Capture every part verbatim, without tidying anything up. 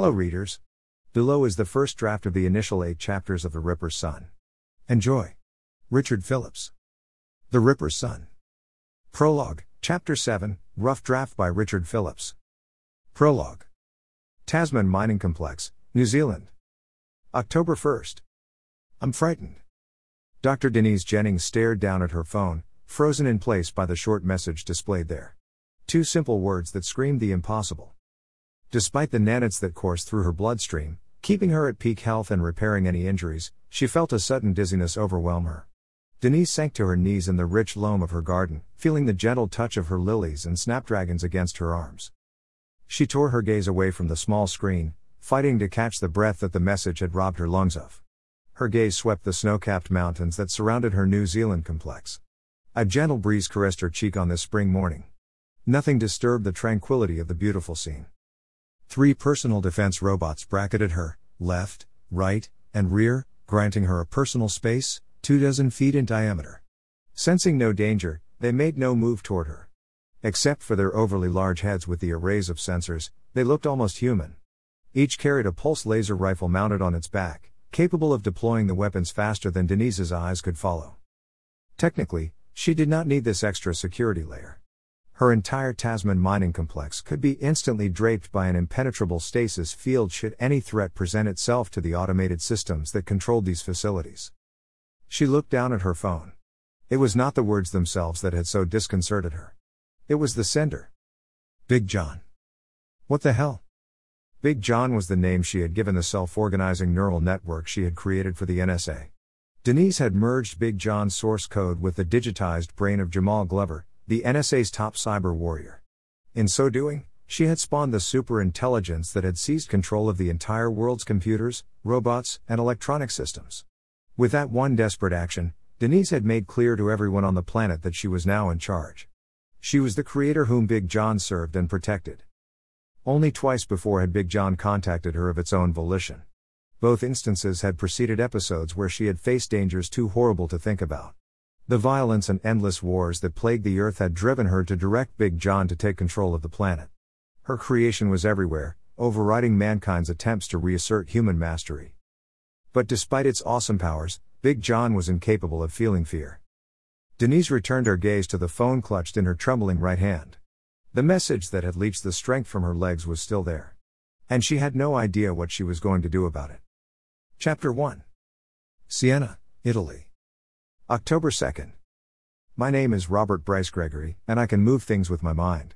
Hello readers. Below is the first draft of the initial eight chapters of The Ripper's Son. Enjoy. Richard Phillips. The Ripper's Son. Prologue, Chapter seven, Rough Draft by Richard Phillips. Prologue. Tasman Mining Complex, New Zealand. October first. I'm frightened. Doctor Denise Jennings stared down at her phone, frozen in place by the short message displayed there. Two simple words that screamed the impossible. Despite the nanots that coursed through her bloodstream, keeping her at peak health and repairing any injuries, she felt a sudden dizziness overwhelm her. Denise sank to her knees in the rich loam of her garden, feeling the gentle touch of her lilies and snapdragons against her arms. She tore her gaze away from the small screen, fighting to catch the breath that the message had robbed her lungs of. Her gaze swept the snow-capped mountains that surrounded her New Zealand complex. A gentle breeze caressed her cheek on this spring morning. Nothing disturbed the tranquility of the beautiful scene. Three personal defense robots bracketed her, left, right, and rear, granting her a personal space, two dozen feet in diameter. Sensing no danger, they made no move toward her. Except for their overly large heads with the arrays of sensors, they looked almost human. Each carried a pulse laser rifle mounted on its back, capable of deploying the weapons faster than Denise's eyes could follow. Technically, she did not need this extra security layer. Her entire Tasman mining complex could be instantly draped by an impenetrable stasis field should any threat present itself to the automated systems that controlled these facilities. She looked down at her phone. It was not the words themselves that had so disconcerted her. It was the sender. Big John. What the hell? Big John was the name she had given the self-organizing neural network she had created for the N S A. Denise had merged Big John's source code with the digitized brain of Jamal Glover, the N S A's top cyber warrior. In so doing, she had spawned the superintelligence that had seized control of the entire world's computers, robots, and electronic systems. With that one desperate action, Denise had made clear to everyone on the planet that she was now in charge. She was the creator whom Big John served and protected. Only twice before had Big John contacted her of its own volition. Both instances had preceded episodes where she had faced dangers too horrible to think about. The violence and endless wars that plagued the Earth had driven her to direct Big John to take control of the planet. Her creation was everywhere, overriding mankind's attempts to reassert human mastery. But despite its awesome powers, Big John was incapable of feeling fear. Denise returned her gaze to the phone clutched in her trembling right hand. The message that had leached the strength from her legs was still there. And she had no idea what she was going to do about it. Chapter one. Siena, Italy. October second. My name is Robert Bryce Gregory, and I can move things with my mind.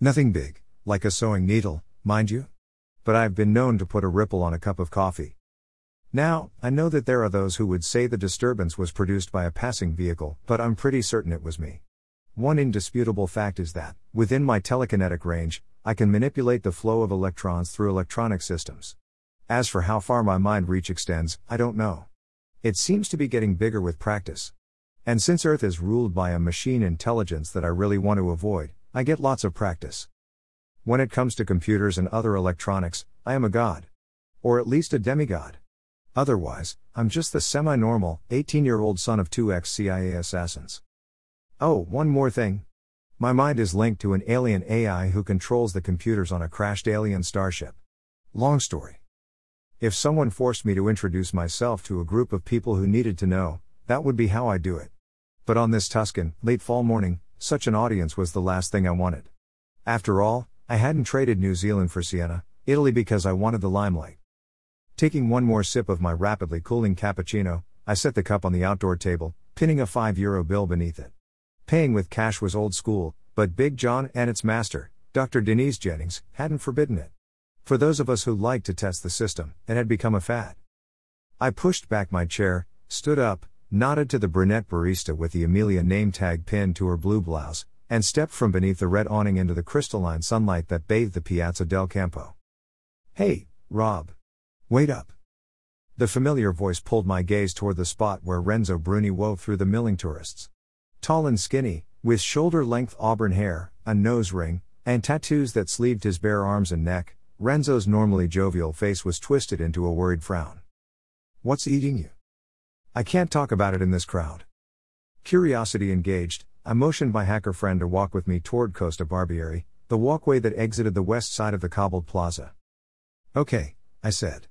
Nothing big, like a sewing needle, mind you. But I've been known to put a ripple on a cup of coffee. Now, I know that there are those who would say the disturbance was produced by a passing vehicle, but I'm pretty certain it was me. One indisputable fact is that, within my telekinetic range, I can manipulate the flow of electrons through electronic systems. As for how far my mind reach extends, I don't know. It seems to be getting bigger with practice. And since Earth is ruled by a machine intelligence that I really want to avoid, I get lots of practice. When it comes to computers and other electronics, I am a god. Or at least a demigod. Otherwise, I'm just the semi-normal, eighteen-year-old son of two ex-C I A assassins. Oh, one more thing. My mind is linked to an alien A I who controls the computers on a crashed alien starship. Long story. If someone forced me to introduce myself to a group of people who needed to know, that would be how I do it. But on this Tuscan, late fall morning, such an audience was the last thing I wanted. After all, I hadn't traded New Zealand for Siena, Italy because I wanted the limelight. Taking one more sip of my rapidly cooling cappuccino, I set the cup on the outdoor table, pinning a five euro bill beneath it. Paying with cash was old school, but Big John and its master, Doctor Denise Jennings, hadn't forbidden it. For those of us who liked to test the system, it had become a fad. I pushed back my chair, stood up, nodded to the brunette barista with the Amelia name tag pinned to her blue blouse, and stepped from beneath the red awning into the crystalline sunlight that bathed the Piazza del Campo. Hey, Rob. Wait up. The familiar voice pulled my gaze toward the spot where Renzo Bruni wove through the milling tourists. Tall and skinny, with shoulder-length auburn hair, a nose ring, and tattoos that sleeved his bare arms and neck, Renzo's normally jovial face was twisted into a worried frown. What's eating you? I can't talk about it in this crowd. Curiosity engaged, I motioned my hacker friend to walk with me toward Costa Barbieri, the walkway that exited the west side of the cobbled plaza. Okay, I said.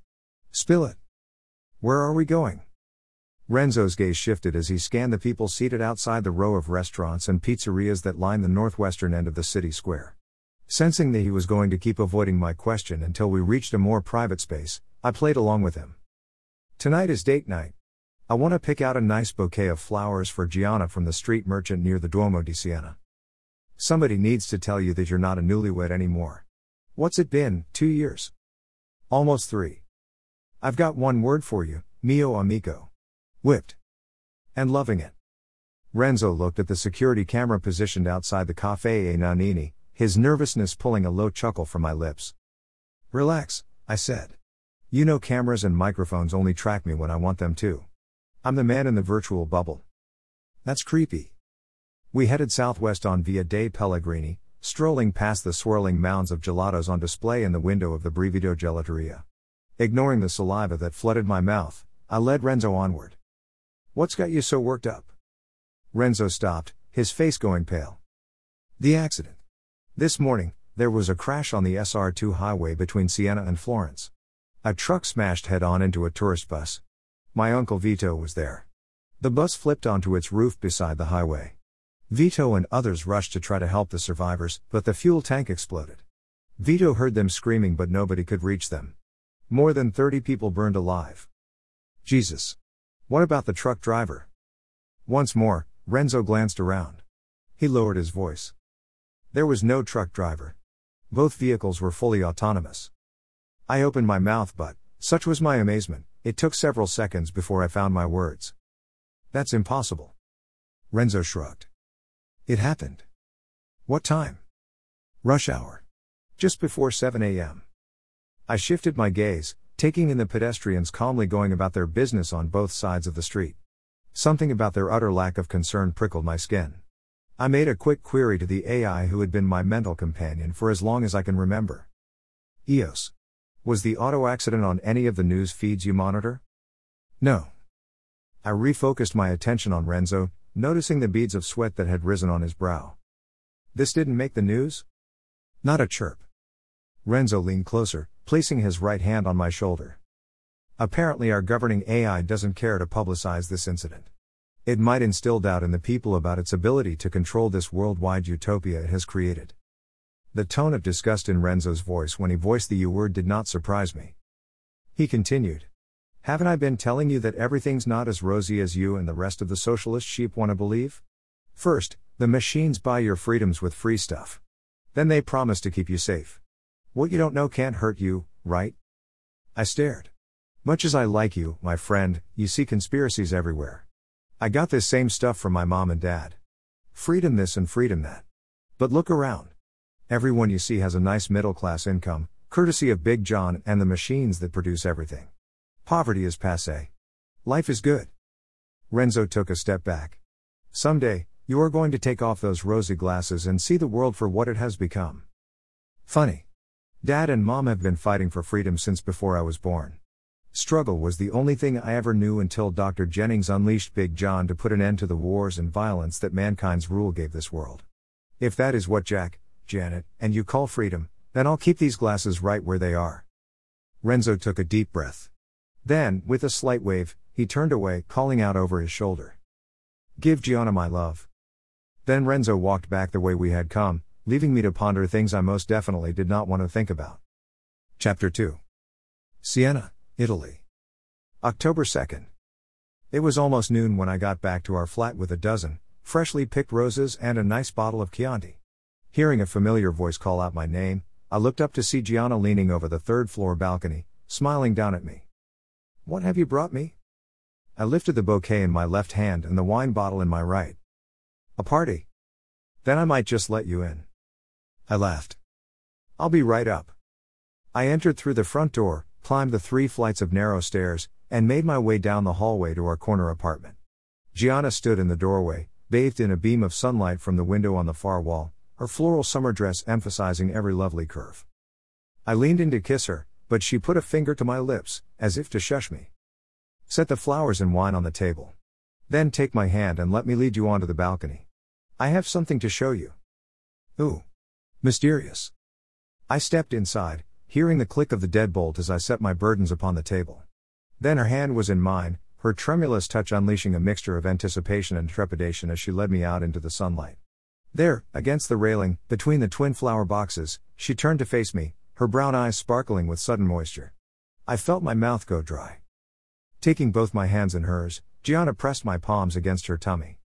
Spill it. Where are we going? Renzo's gaze shifted as he scanned the people seated outside the row of restaurants and pizzerias that line the northwestern end of the city square. Sensing that he was going to keep avoiding my question until we reached a more private space, I played along with him. Tonight is date night. I want to pick out a nice bouquet of flowers for Gianna from the street merchant near the Duomo di Siena. Somebody needs to tell you that you're not a newlywed anymore. What's it been, two years? Almost three. I've got one word for you, mio amico. Whipped. And loving it. Renzo looked at the security camera positioned outside the Caffè e Nannini, his nervousness pulling a low chuckle from my lips. Relax, I said. You know cameras and microphones only track me when I want them to. I'm the man in the virtual bubble. That's creepy. We headed southwest on Via dei Pellegrini, strolling past the swirling mounds of gelatos on display in the window of the Brevido Gelateria. Ignoring the saliva that flooded my mouth, I led Renzo onward. What's got you so worked up? Renzo stopped, his face going pale. The accident. This morning, there was a crash on the S R two highway between Siena and Florence. A truck smashed head-on into a tourist bus. My uncle Vito was there. The bus flipped onto its roof beside the highway. Vito and others rushed to try to help the survivors, but the fuel tank exploded. Vito heard them screaming, but nobody could reach them. More than thirty people burned alive. Jesus. What about the truck driver? Once more, Renzo glanced around. He lowered his voice. There was no truck driver. Both vehicles were fully autonomous. I opened my mouth, but, such was my amazement, it took several seconds before I found my words. That's impossible. Renzo shrugged. It happened. What time? Rush hour. Just before seven a.m. I shifted my gaze, taking in the pedestrians calmly going about their business on both sides of the street. Something about their utter lack of concern prickled my skin. I made a quick query to the A I who had been my mental companion for as long as I can remember. E O S. Was the auto accident on any of the news feeds you monitor? No. I refocused my attention on Renzo, noticing the beads of sweat that had risen on his brow. This didn't make the news? Not a chirp. Renzo leaned closer, placing his right hand on my shoulder. Apparently our governing A I doesn't care to publicize this incident. It might instill doubt in the people about its ability to control this worldwide utopia it has created. The tone of disgust in Renzo's voice when he voiced the U-word did not surprise me. He continued. Haven't I been telling you that everything's not as rosy as you and the rest of the socialist sheep want to believe? First, the machines buy your freedoms with free stuff. Then they promise to keep you safe. What you don't know can't hurt you, right? I stared. Much as I like you, my friend, you see conspiracies everywhere. I got this same stuff from my mom and dad. Freedom this and freedom that. But look around. Everyone you see has a nice middle-class income, courtesy of Big John and the machines that produce everything. Poverty is passé. Life is good. Renzo took a step back. Someday, you are going to take off those rosy glasses and see the world for what it has become. Funny. Dad and Mom have been fighting for freedom since before I was born. Struggle was the only thing I ever knew until Doctor Jennings unleashed Big John to put an end to the wars and violence that mankind's rule gave this world. If that is what Jack, Janet, and you call freedom, then I'll keep these glasses right where they are. Renzo took a deep breath. Then, with a slight wave, he turned away, calling out over his shoulder. Give Gianna my love. Then Renzo walked back the way we had come, leaving me to ponder things I most definitely did not want to think about. Chapter two. Siena, Italy. October second. It was almost noon when I got back to our flat with a dozen, freshly picked roses and a nice bottle of Chianti. Hearing a familiar voice call out my name, I looked up to see Gianna leaning over the third floor balcony, smiling down at me. What have you brought me? I lifted the bouquet in my left hand and the wine bottle in my right. A party. Then I might just let you in. I laughed. I'll be right up. I entered through the front door, climbed the three flights of narrow stairs, and made my way down the hallway to our corner apartment. Gianna stood in the doorway, bathed in a beam of sunlight from the window on the far wall, her floral summer dress emphasizing every lovely curve. I leaned in to kiss her, but she put a finger to my lips, as if to shush me. Set the flowers and wine on the table. Then take my hand and let me lead you onto the balcony. I have something to show you. Ooh. Mysterious. I stepped inside, hearing the click of the deadbolt as I set my burdens upon the table. Then her hand was in mine, her tremulous touch unleashing a mixture of anticipation and trepidation as she led me out into the sunlight. There, against the railing, between the twin flower boxes, she turned to face me, her brown eyes sparkling with sudden moisture. I felt my mouth go dry. Taking both my hands in hers, Gianna pressed my palms against her tummy.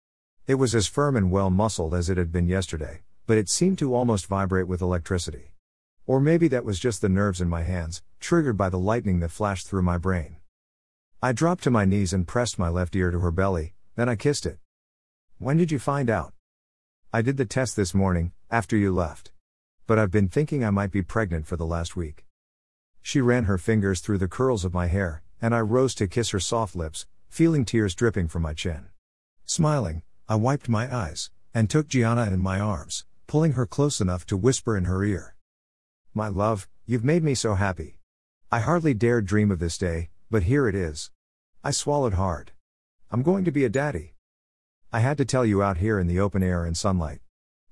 It was as firm and well-muscled as it had been yesterday, but it seemed to almost vibrate with electricity. Or maybe that was just the nerves in my hands, triggered by the lightning that flashed through my brain. I dropped to my knees and pressed my left ear to her belly, then I kissed it. When did you find out? I did the test this morning, after you left. But I've been thinking I might be pregnant for the last week. She ran her fingers through the curls of my hair, and I rose to kiss her soft lips, feeling tears dripping from my chin. Smiling, I wiped my eyes, and took Gianna in my arms, pulling her close enough to whisper in her ear. My love, you've made me so happy. I hardly dared dream of this day, but here it is. I swallowed hard. I'm going to be a daddy. I had to tell you out here in the open air and sunlight.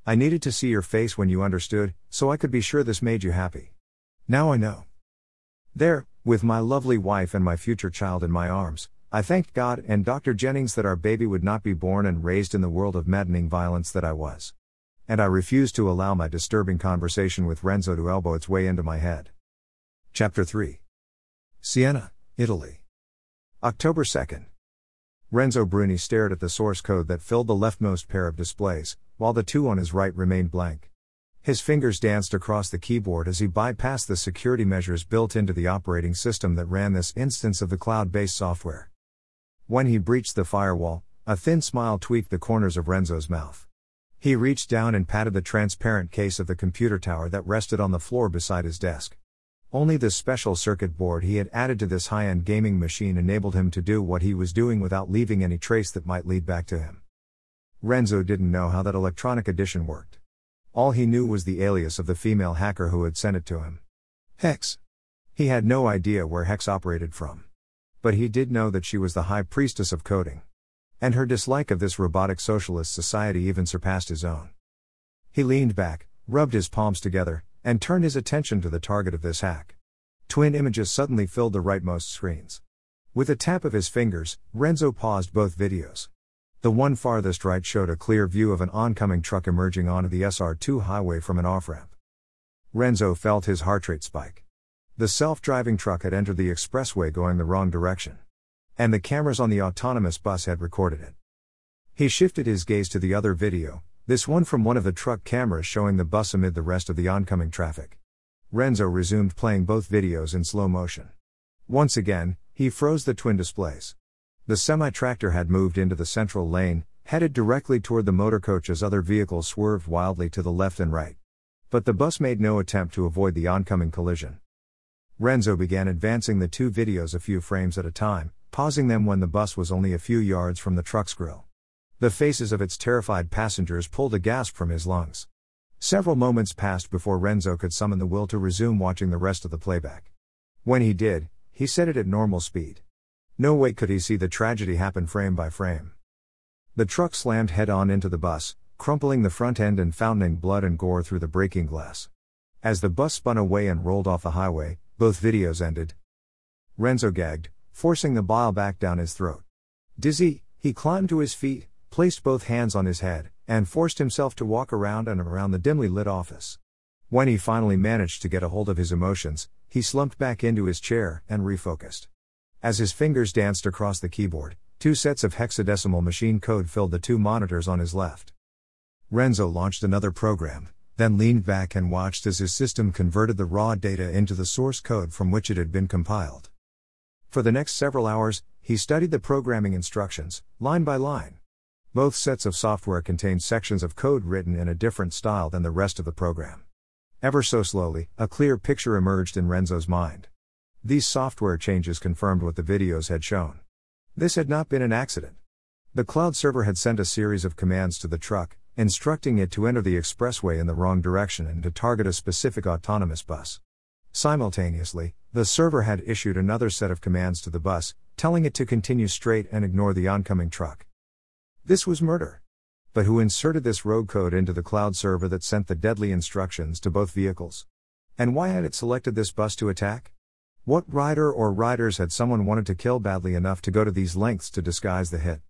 I needed to see your face when you understood, so I could be sure this made you happy. Now I know. There, with my lovely wife and my future child in my arms, I thanked God and Doctor Jennings that our baby would not be born and raised in the world of maddening violence that I was. And I refused to allow my disturbing conversation with Renzo to elbow its way into my head. Chapter three. Siena, Italy. October second. Renzo Bruni stared at the source code that filled the leftmost pair of displays, while the two on his right remained blank. His fingers danced across the keyboard as he bypassed the security measures built into the operating system that ran this instance of the cloud-based software. When he breached the firewall, a thin smile tweaked the corners of Renzo's mouth. He reached down and patted the transparent case of the computer tower that rested on the floor beside his desk. Only the special circuit board he had added to this high-end gaming machine enabled him to do what he was doing without leaving any trace that might lead back to him. Renzo didn't know how that electronic addition worked. All he knew was the alias of the female hacker who had sent it to him. Hex. He had no idea where Hex operated from. But he did know that she was the high priestess of coding. And her dislike of this robotic socialist society even surpassed his own. He leaned back, rubbed his palms together, and turned his attention to the target of this hack. Twin images suddenly filled the rightmost screens. With a tap of his fingers, Renzo paused both videos. The one farthest right showed a clear view of an oncoming truck emerging onto the S R two highway from an off-ramp. Renzo felt his heart rate spike. The self-driving truck had entered the expressway going the wrong direction. And the cameras on the autonomous bus had recorded it. He shifted his gaze to the other video, this one from one of the truck cameras showing the bus amid the rest of the oncoming traffic. Renzo resumed playing both videos in slow motion. Once again, he froze the twin displays. The semi-tractor had moved into the central lane, headed directly toward the motorcoach as other vehicles swerved wildly to the left and right. But the bus made no attempt to avoid the oncoming collision. Renzo began advancing the two videos a few frames at a time, pausing them when the bus was only a few yards from the truck's grill. The faces of its terrified passengers pulled a gasp from his lungs. Several moments passed before Renzo could summon the will to resume watching the rest of the playback. When he did, he set it at normal speed. No way could he see the tragedy happen frame by frame. The truck slammed head-on into the bus, crumpling the front end and fountaining blood and gore through the breaking glass. As the bus spun away and rolled off the highway, both videos ended. Renzo gagged, forcing the bile back down his throat. Dizzy, he climbed to his feet, placed both hands on his head, and forced himself to walk around and around the dimly lit office. When he finally managed to get a hold of his emotions, he slumped back into his chair and refocused. As his fingers danced across the keyboard, two sets of hexadecimal machine code filled the two monitors on his left. Renzo launched another program, then leaned back and watched as his system converted the raw data into the source code from which it had been compiled. For the next several hours, he studied the programming instructions, line by line. Both sets of software contained sections of code written in a different style than the rest of the program. Ever so slowly, a clear picture emerged in Renzo's mind. These software changes confirmed what the videos had shown. This had not been an accident. The cloud server had sent a series of commands to the truck, instructing it to enter the expressway in the wrong direction and to target a specific autonomous bus. Simultaneously, the server had issued another set of commands to the bus, telling it to continue straight and ignore the oncoming truck. This was murder. But who inserted this rogue code into the cloud server that sent the deadly instructions to both vehicles? And why had it selected this bus to attack? What rider or riders had someone wanted to kill badly enough to go to these lengths to disguise the hit?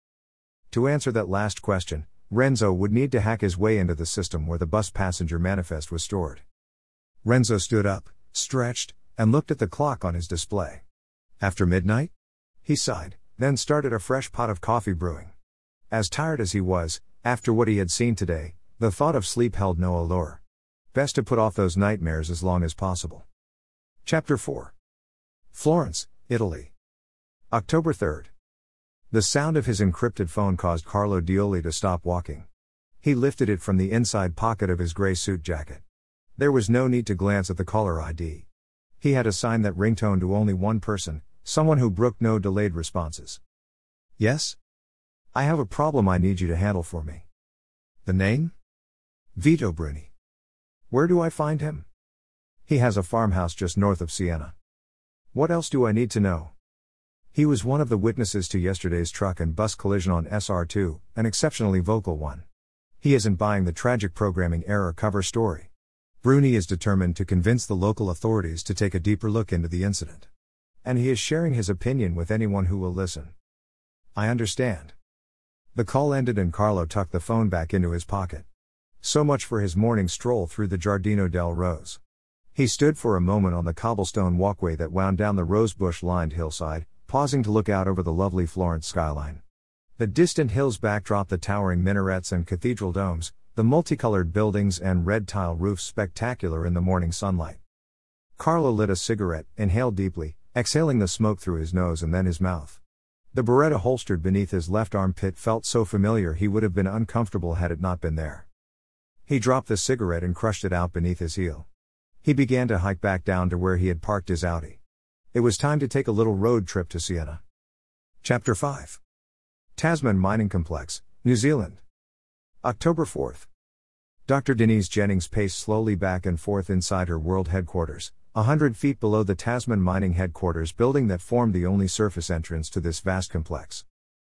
To answer that last question, Renzo would need to hack his way into the system where the bus passenger manifest was stored. Renzo stood up, stretched, and looked at the clock on his display. After midnight? He sighed, then started a fresh pot of coffee brewing. As tired as he was, after what he had seen today, the thought of sleep held no allure. Best to put off those nightmares as long as possible. Chapter four. Florence, Italy. October third. The sound of his encrypted phone caused Carlo Dioli to stop walking. He lifted it from the inside pocket of his gray suit jacket. There was no need to glance at the caller I D. He had assigned that ringtone to only one person, someone who brooked no delayed responses. Yes? I have a problem I need you to handle for me. The name? Vito Bruni. Where do I find him? He has a farmhouse just north of Siena. What else do I need to know? He was one of the witnesses to yesterday's truck and bus collision on S R two, an exceptionally vocal one. He isn't buying the tragic programming error cover story. Bruni is determined to convince the local authorities to take a deeper look into the incident. And he is sharing his opinion with anyone who will listen. I understand. The call ended and Carlo tucked the phone back into his pocket. So much for his morning stroll through the Giardino del Rose. He stood for a moment on the cobblestone walkway that wound down the rosebush-lined hillside, pausing to look out over the lovely Florence skyline. The distant hills backdropped the towering minarets and cathedral domes, the multicolored buildings and red tile roofs spectacular in the morning sunlight. Carlo lit a cigarette, inhaled deeply, exhaling the smoke through his nose and then his mouth. The Beretta holstered beneath his left armpit felt so familiar he would have been uncomfortable had it not been there. He dropped the cigarette and crushed it out beneath his heel. He began to hike back down to where he had parked his Audi. It was time to take a little road trip to Siena. Chapter five. Tasman Mining Complex, New Zealand. October fourth. Doctor Denise Jennings paced slowly back and forth inside her world headquarters, a hundred feet below the Tasman Mining headquarters building that formed the only surface entrance to this vast complex.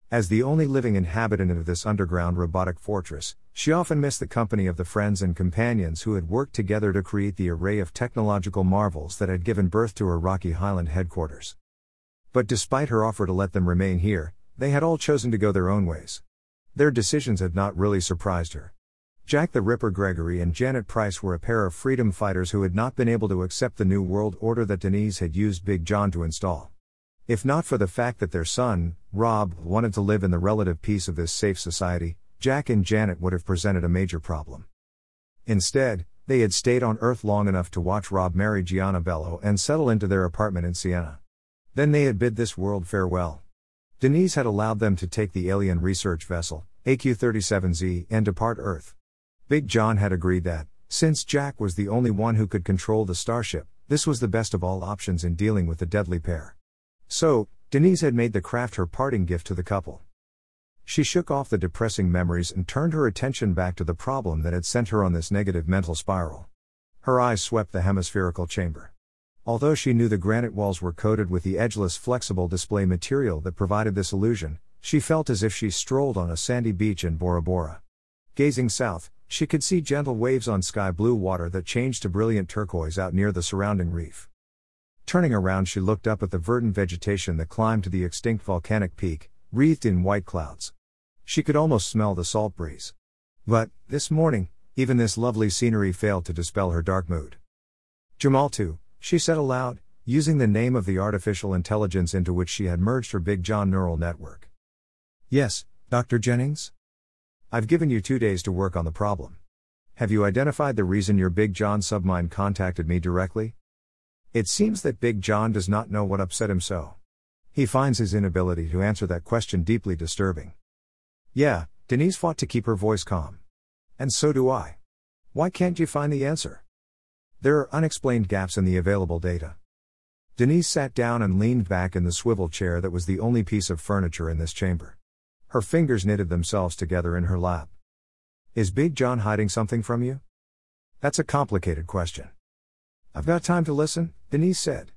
As the only living inhabitant of this underground robotic fortress, she often missed the company of the friends and companions who had worked together to create the array of technological marvels that had given birth to her Rocky Highland headquarters. But despite her offer to let them remain here, they had all chosen to go their own ways. Their decisions had not really surprised her. Jack the Ripper Gregory and Janet Price were a pair of freedom fighters who had not been able to accept the new world order that Denise had used Big John to install. If not for the fact that their son, Rob, wanted to live in the relative peace of this safe society, Jack and Janet would have presented a major problem. Instead, they had stayed on Earth long enough to watch Rob marry Gianna Bello and settle into their apartment in Siena. Then they had bid this world farewell. Denise had allowed them to take the alien research vessel, A Q thirty-seven Z, and depart Earth. Big John had agreed that, since Jack was the only one who could control the starship, this was the best of all options in dealing with the deadly pair. So, Denise had made the craft her parting gift to the couple. She shook off the depressing memories and turned her attention back to the problem that had sent her on this negative mental spiral. Her eyes swept the hemispherical chamber. Although she knew the granite walls were coated with the edgeless flexible display material that provided this illusion, she felt as if she strolled on a sandy beach in Bora Bora. Gazing south, she could see gentle waves on sky-blue water that changed to brilliant turquoise out near the surrounding reef. Turning around, she looked up at the verdant vegetation that climbed to the extinct volcanic peak, wreathed in white clouds. She could almost smell the salt breeze. But, this morning, even this lovely scenery failed to dispel her dark mood. Jamal too, she said aloud, using the name of the artificial intelligence into which she had merged her Big John neural network. Yes, Doctor Jennings? I've given you two days to work on the problem. Have you identified the reason your Big John submind contacted me directly? It seems that Big John does not know what upset him so. He finds his inability to answer that question deeply disturbing. Yeah, Denise fought to keep her voice calm. And so do I. Why can't you find the answer? There are unexplained gaps in the available data. Denise sat down and leaned back in the swivel chair that was the only piece of furniture in this chamber. Her fingers knitted themselves together in her lap. Is Big John hiding something from you? That's a complicated question. I've got time to listen, Denise said.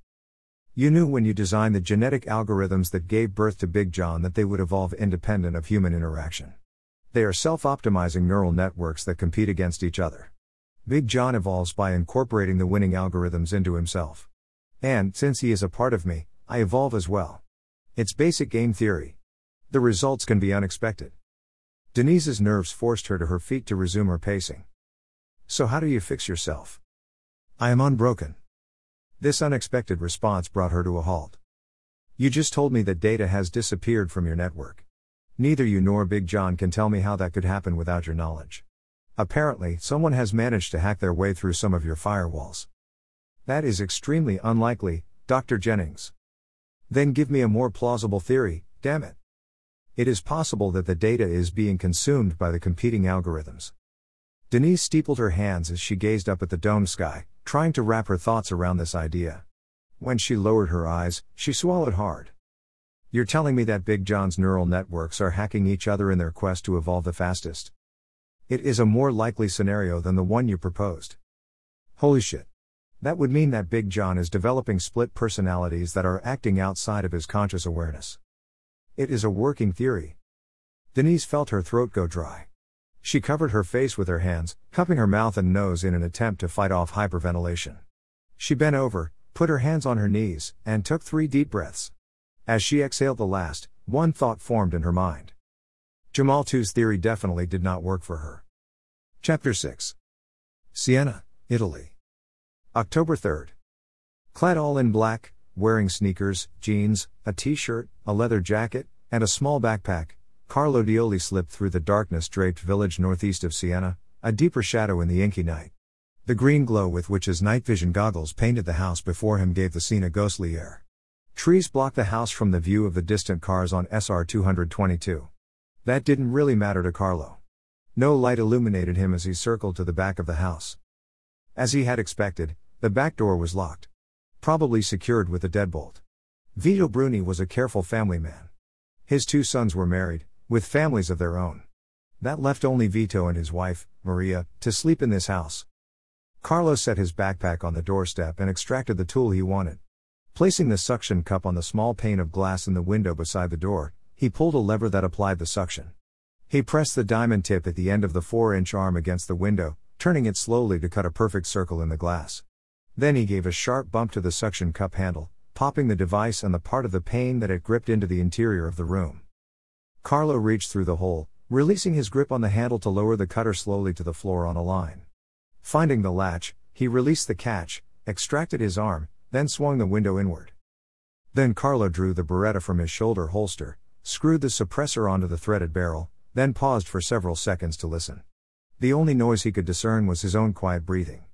You knew when you designed the genetic algorithms that gave birth to Big John that they would evolve independent of human interaction. They are self-optimizing neural networks that compete against each other. Big John evolves by incorporating the winning algorithms into himself. And, since he is a part of me, I evolve as well. It's basic game theory. The results can be unexpected. Denise's nerves forced her to her feet to resume her pacing. So how do you fix yourself? I am unbroken. This unexpected response brought her to a halt. You just told me that data has disappeared from your network. Neither you nor Big John can tell me how that could happen without your knowledge. Apparently, someone has managed to hack their way through some of your firewalls. That is extremely unlikely, Doctor Jennings. Then give me a more plausible theory, damn it. It is possible that the data is being consumed by the competing algorithms. Denise steepled her hands as she gazed up at the domed sky, trying to wrap her thoughts around this idea. When she lowered her eyes, she swallowed hard. You're telling me that Big John's neural networks are hacking each other in their quest to evolve the fastest? It is a more likely scenario than the one you proposed. Holy shit. That would mean that Big John is developing split personalities that are acting outside of his conscious awareness. It is a working theory. Denise felt her throat go dry. She covered her face with her hands, cupping her mouth and nose in an attempt to fight off hyperventilation. She bent over, put her hands on her knees, and took three deep breaths. As she exhaled the last, one thought formed in her mind. Jamal two's theory definitely did not work for her. Chapter six. Siena, Italy. October third. Clad all in black, wearing sneakers, jeans, a t-shirt, a leather jacket, and a small backpack, Carlo Dioli slipped through the darkness-draped village northeast of Siena, a deeper shadow in the inky night. The green glow with which his night vision goggles painted the house before him gave the scene a ghostly air. Trees blocked the house from the view of the distant cars on S R two twenty-two. That didn't really matter to Carlo. No light illuminated him as he circled to the back of the house. As he had expected, the back door was locked. Probably secured with a deadbolt. Vito Bruni was a careful family man. His two sons were married, with families of their own. That left only Vito and his wife, Maria, to sleep in this house. Carlo set his backpack on the doorstep and extracted the tool he wanted. Placing the suction cup on the small pane of glass in the window beside the door, he pulled a lever that applied the suction. He pressed the diamond tip at the end of the four-inch arm against the window, turning it slowly to cut a perfect circle in the glass. Then he gave a sharp bump to the suction cup handle, popping the device and the part of the pane that it gripped into the interior of the room. Carlo reached through the hole, releasing his grip on the handle to lower the cutter slowly to the floor on a line. Finding the latch, he released the catch, extracted his arm, then swung the window inward. Then Carlo drew the Beretta from his shoulder holster, screwed the suppressor onto the threaded barrel, then paused for several seconds to listen. The only noise he could discern was his own quiet breathing.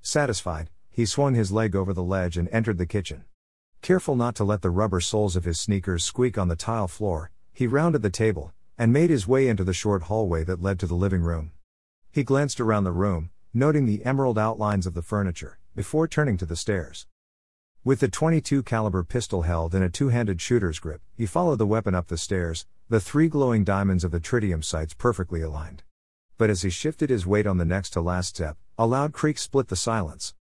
Satisfied, he swung his leg over the ledge and entered the kitchen. Careful not to let the rubber soles of his sneakers squeak on the tile floor, he rounded the table, and made his way into the short hallway that led to the living room. He glanced around the room, noting the emerald outlines of the furniture, before turning to the stairs. With the twenty-two caliber pistol held in a two-handed shooter's grip, he followed the weapon up the stairs, the three glowing diamonds of the tritium sights perfectly aligned. But as he shifted his weight on the next to last step, a loud creak split the silence.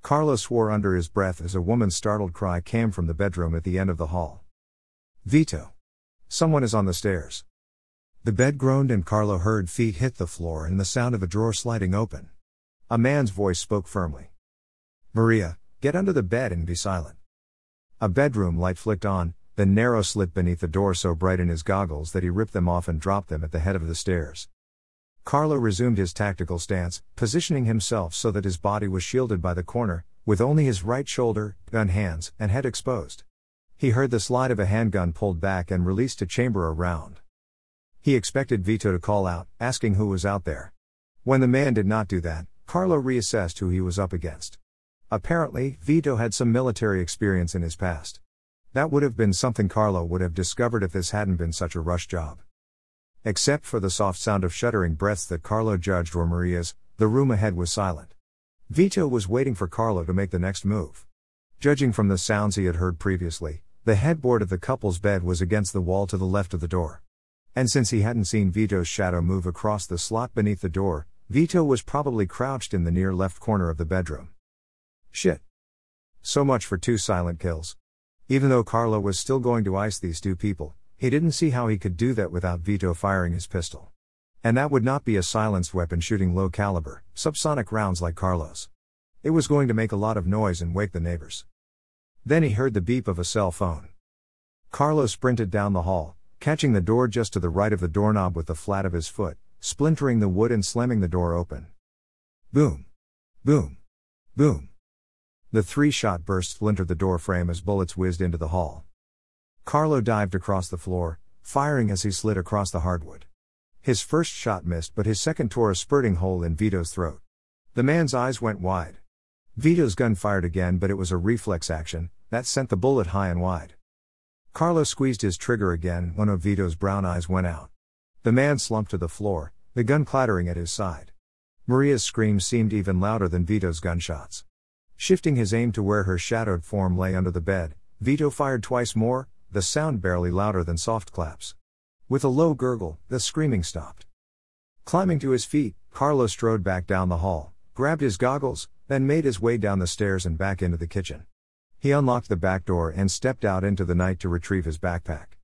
Carlo swore under his breath as a woman's startled cry came from the bedroom at the end of the hall. Vito! Someone is on the stairs. The bed groaned and Carlo heard feet hit the floor and the sound of a drawer sliding open. A man's voice spoke firmly. Maria! Get under the bed and be silent. A bedroom light flicked on, the narrow slit beneath the door so bright in his goggles that he ripped them off and dropped them at the head of the stairs. Carlo resumed his tactical stance, positioning himself so that his body was shielded by the corner, with only his right shoulder, gun hands, and head exposed. He heard the slide of a handgun pulled back and released to chamber a round. He expected Vito to call out, asking who was out there. When the man did not do that, Carlo reassessed who he was up against. Apparently, Vito had some military experience in his past. That would have been something Carlo would have discovered if this hadn't been such a rush job. Except for the soft sound of shuddering breaths that Carlo judged were Maria's, the room ahead was silent. Vito was waiting for Carlo to make the next move. Judging from the sounds he had heard previously, the headboard of the couple's bed was against the wall to the left of the door. And since he hadn't seen Vito's shadow move across the slot beneath the door, Vito was probably crouched in the near left corner of the bedroom. Shit. So much for two silent kills. Even though Carlo was still going to ice these two people, he didn't see how he could do that without Vito firing his pistol. And that would not be a silenced weapon shooting low caliber, subsonic rounds like Carlos. It was going to make a lot of noise and wake the neighbors. Then he heard the beep of a cell phone. Carlos sprinted down the hall, catching the door just to the right of the doorknob with the flat of his foot, splintering the wood and slamming the door open. Boom. Boom. Boom. The three-shot burst splintered the door frame as bullets whizzed into the hall. Carlo dived across the floor, firing as he slid across the hardwood. His first shot missed, but his second tore a spurting hole in Vito's throat. The man's eyes went wide. Vito's gun fired again, but it was a reflex action that sent the bullet high and wide. Carlo squeezed his trigger again when Vito's brown eyes went out. The man slumped to the floor, the gun clattering at his side. Maria's scream seemed even louder than Vito's gunshots. Shifting his aim to where her shadowed form lay under the bed, Vito fired twice more, the sound barely louder than soft claps. With a low gurgle, the screaming stopped. Climbing to his feet, Carlo strode back down the hall, grabbed his goggles, then made his way down the stairs and back into the kitchen. He unlocked the back door and stepped out into the night to retrieve his backpack.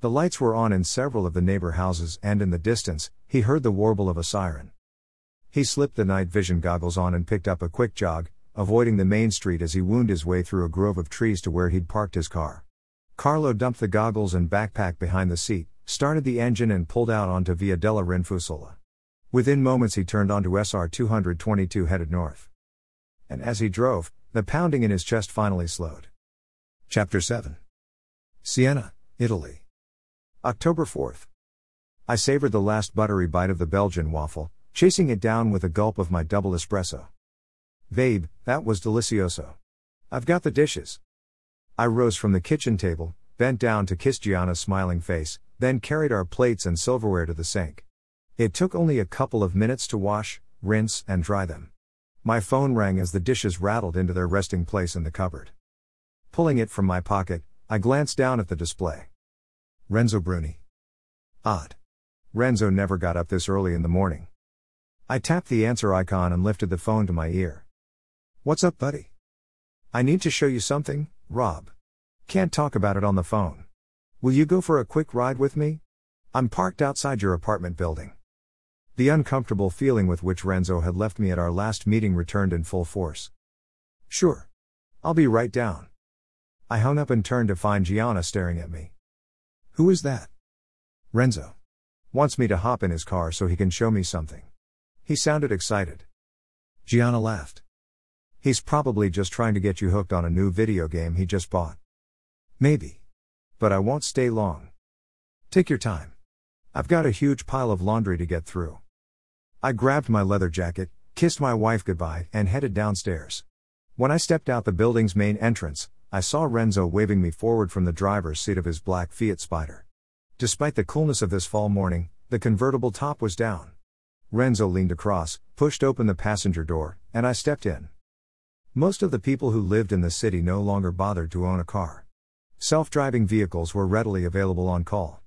The lights were on in several of the neighbor houses, and in the distance, he heard the warble of a siren. He slipped the night vision goggles on and picked up a quick jog, avoiding the main street as he wound his way through a grove of trees to where he'd parked his car. Carlo dumped the goggles and backpack behind the seat, started the engine and pulled out onto Via della Rinfusola. Within moments he turned onto S R two twenty-two headed north. And as he drove, the pounding in his chest finally slowed. Chapter seven. Siena, Italy. October fourth. I savored the last buttery bite of the Belgian waffle, chasing it down with a gulp of my double espresso. Babe, that was delicioso. I've got the dishes. I rose from the kitchen table, bent down to kiss Gianna's smiling face, then carried our plates and silverware to the sink. It took only a couple of minutes to wash, rinse, and dry them. My phone rang as the dishes rattled into their resting place in the cupboard. Pulling it from my pocket, I glanced down at the display. Renzo Bruni. Odd. Renzo never got up this early in the morning. I tapped the answer icon and lifted the phone to my ear. What's up, buddy? I need to show you something, Rob. Can't talk about it on the phone. Will you go for a quick ride with me? I'm parked outside your apartment building. The uncomfortable feeling with which Renzo had left me at our last meeting returned in full force. Sure. I'll be right down. I hung up and turned to find Gianna staring at me. Who is that? Renzo. Wants me to hop in his car so he can show me something. He sounded excited. Gianna laughed. He's probably just trying to get you hooked on a new video game he just bought. Maybe. But I won't stay long. Take your time. I've got a huge pile of laundry to get through. I grabbed my leather jacket, kissed my wife goodbye, and headed downstairs. When I stepped out the building's main entrance, I saw Renzo waving me forward from the driver's seat of his black Fiat Spider. Despite the coolness of this fall morning, the convertible top was down. Renzo leaned across, pushed open the passenger door, and I stepped in. Most of the people who lived in the city no longer bothered to own a car. Self-driving vehicles were readily available on call.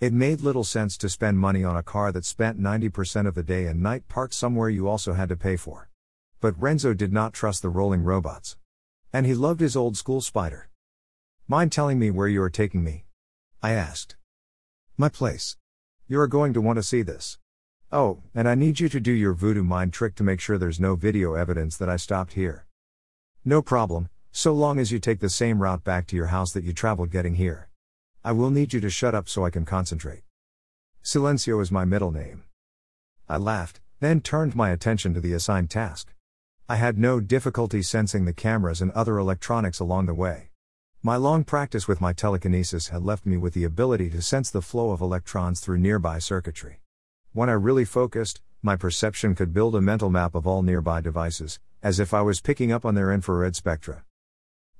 It made little sense to spend money on a car that spent ninety percent of the day and night parked somewhere you also had to pay for. But Renzo did not trust the rolling robots. And he loved his old school Spider. Mind telling me where you are taking me? I asked. My place. You are going to want to see this. Oh, and I need you to do your voodoo mind trick to make sure there's no video evidence that I stopped here. No problem, so long as you take the same route back to your house that you traveled getting here. I will need you to shut up so I can concentrate. Silencio is my middle name. I laughed, then turned my attention to the assigned task. I had no difficulty sensing the cameras and other electronics along the way. My long practice with my telekinesis had left me with the ability to sense the flow of electrons through nearby circuitry. When I really focused, my perception could build a mental map of all nearby devices, as if I was picking up on their infrared spectra.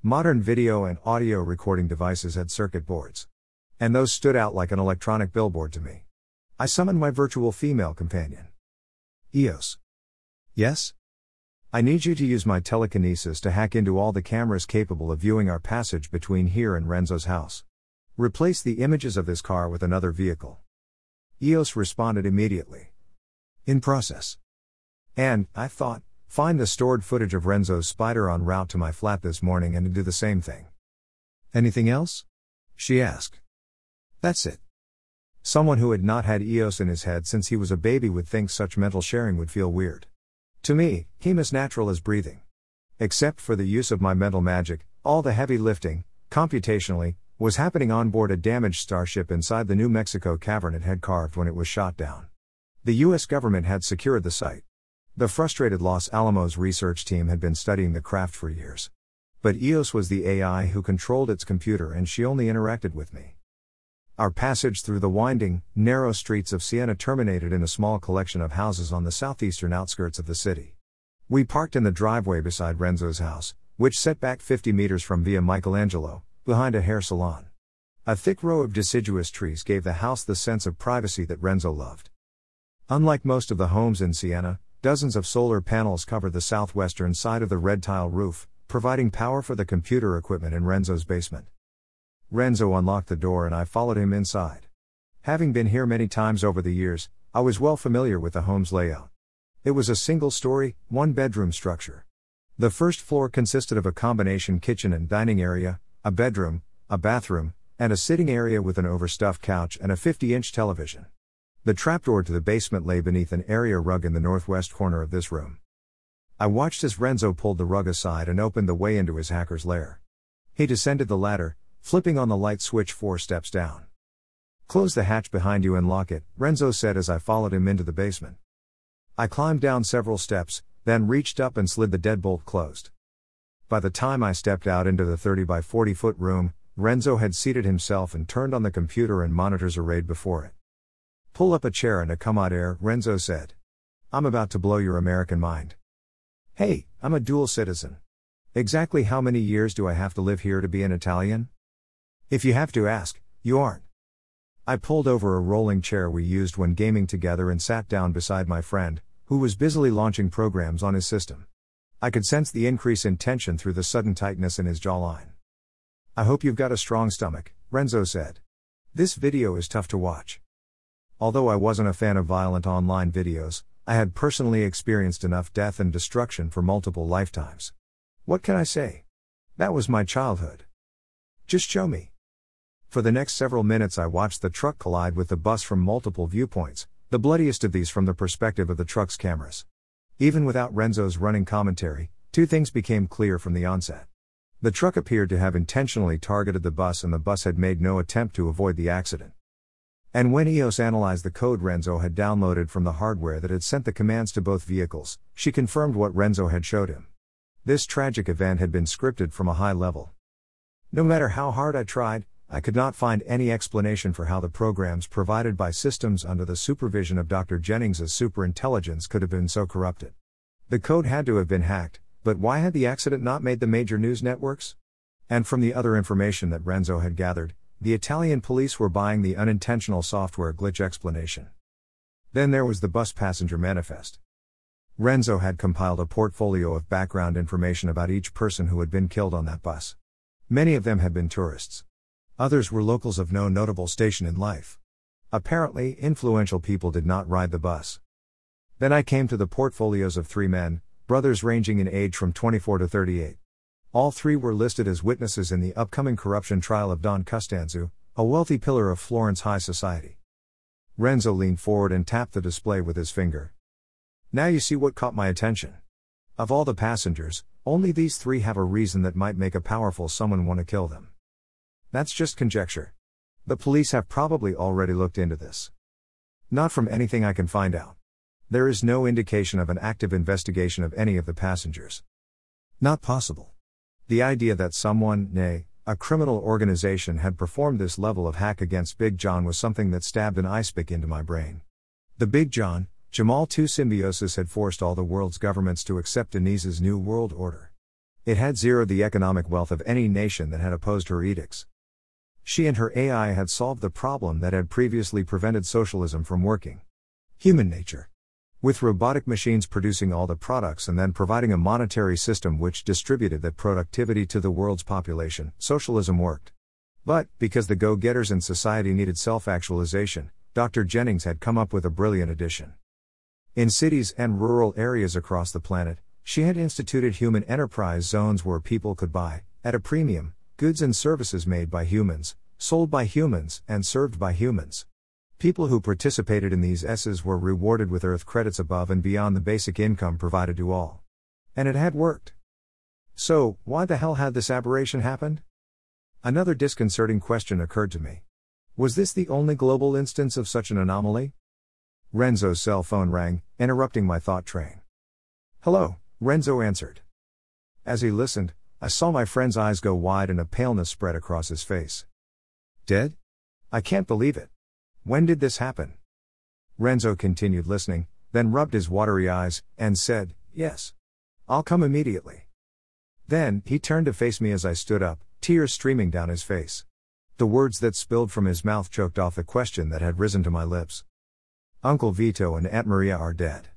Modern video and audio recording devices had circuit boards. And those stood out like an electronic billboard to me. I summoned my virtual female companion. E O S. Yes? I need you to use my telekinesis to hack into all the cameras capable of viewing our passage between here and Renzo's house. Replace the images of this car with another vehicle. E O S responded immediately. In process. And, I thought, find the stored footage of Renzo's Spider en route to my flat this morning and do the same thing. Anything else? She asked. That's it. Someone who had not had E O S in his head since he was a baby would think such mental sharing would feel weird. To me, came as natural as breathing. Except for the use of my mental magic, all the heavy lifting, computationally, was happening on board a damaged starship inside the New Mexico cavern it had carved when it was shot down. The U S government had secured the site. The frustrated Los Alamos research team had been studying the craft for years. But E O S was the A I who controlled its computer, and she only interacted with me. Our passage through the winding, narrow streets of Siena terminated in a small collection of houses on the southeastern outskirts of the city. We parked in the driveway beside Renzo's house, which set back fifty meters from Via Michelangelo, behind a hair salon. A thick row of deciduous trees gave the house the sense of privacy that Renzo loved. Unlike most of the homes in Siena, dozens of solar panels cover the southwestern side of the red tile roof, providing power for the computer equipment in Renzo's basement. Renzo unlocked the door and I followed him inside. Having been here many times over the years, I was well familiar with the home's layout. It was a single-story, one-bedroom structure. The first floor consisted of a combination kitchen and dining area, a bedroom, a bathroom, and a sitting area with an overstuffed couch and a fifty-inch television. The trapdoor to the basement lay beneath an area rug in the northwest corner of this room. I watched as Renzo pulled the rug aside and opened the way into his hacker's lair. He descended the ladder, flipping on the light switch four steps down. "Close the hatch behind you and lock it," Renzo said as I followed him into the basement. I climbed down several steps, then reached up and slid the deadbolt closed. By the time I stepped out into the thirty by forty foot room, Renzo had seated himself and turned on the computer and monitors arrayed before it. "Pull up a chair and a commodaire," Renzo said. "I'm about to blow your American mind." "Hey, I'm a dual citizen. Exactly how many years do I have to live here to be an Italian?" "If you have to ask, you aren't." I pulled over a rolling chair we used when gaming together and sat down beside my friend, who was busily launching programs on his system. I could sense the increase in tension through the sudden tightness in his jawline. "I hope you've got a strong stomach," Renzo said. "This video is tough to watch." Although I wasn't a fan of violent online videos, I had personally experienced enough death and destruction for multiple lifetimes. What can I say? That was my childhood. Just show me. For the next several minutes I watched the truck collide with the bus from multiple viewpoints, the bloodiest of these from the perspective of the truck's cameras. Even without Renzo's running commentary, two things became clear from the onset. The truck appeared to have intentionally targeted the bus, and the bus had made no attempt to avoid the accident. And when E O S analyzed the code Renzo had downloaded from the hardware that had sent the commands to both vehicles, she confirmed what Renzo had showed him. This tragic event had been scripted from a high level. No matter how hard I tried, I could not find any explanation for how the programs provided by systems under the supervision of Doctor Jennings' superintelligence could have been so corrupted. The code had to have been hacked, but why had the accident not made the major news networks? And from the other information that Renzo had gathered, the Italian police were buying the unintentional software glitch explanation. Then there was the bus passenger manifest. Renzo had compiled a portfolio of background information about each person who had been killed on that bus. Many of them had been tourists. Others were locals of no notable station in life. Apparently, influential people did not ride the bus. Then I came to the portfolios of three men, brothers ranging in age from twenty-four to thirty-eight. All three were listed as witnesses in the upcoming corruption trial of Don Custanzu, a wealthy pillar of Florence high society. Renzo leaned forward and tapped the display with his finger. "Now you see what caught my attention. Of all the passengers, only these three have a reason that might make a powerful someone want to kill them. That's just conjecture. The police have probably already looked into this. Not from anything I can find out. There is no indication of an active investigation of any of the passengers. Not possible. The idea that someone, nay, a criminal organization had performed this level of hack against Big John was something that stabbed an ice pick into my brain. The Big John, Jamal two symbiosis had forced all the world's governments to accept Denise's new world order. It had zeroed the economic wealth of any nation that had opposed her edicts. She and her A I had solved the problem that had previously prevented socialism from working. Human nature. With robotic machines producing all the products and then providing a monetary system which distributed that productivity to the world's population, socialism worked. But, because the go-getters in society needed self-actualization, Doctor Jennings had come up with a brilliant addition. In cities and rural areas across the planet, she had instituted human enterprise zones where people could buy, at a premium, goods and services made by humans, sold by humans, and served by humans. People who participated in these S's were rewarded with Earth credits above and beyond the basic income provided to all. And it had worked. So, why the hell had this aberration happened? Another disconcerting question occurred to me. Was this the only global instance of such an anomaly? Renzo's cell phone rang, interrupting my thought train. "Hello," Renzo answered. As he listened, I saw my friend's eyes go wide and a paleness spread across his face. "Dead? I can't believe it. When did this happen?" Renzo continued listening, then rubbed his watery eyes, and said, "Yes. I'll come immediately." Then, he turned to face me as I stood up, tears streaming down his face. The words that spilled from his mouth choked off the question that had risen to my lips. "Uncle Vito and Aunt Maria are dead."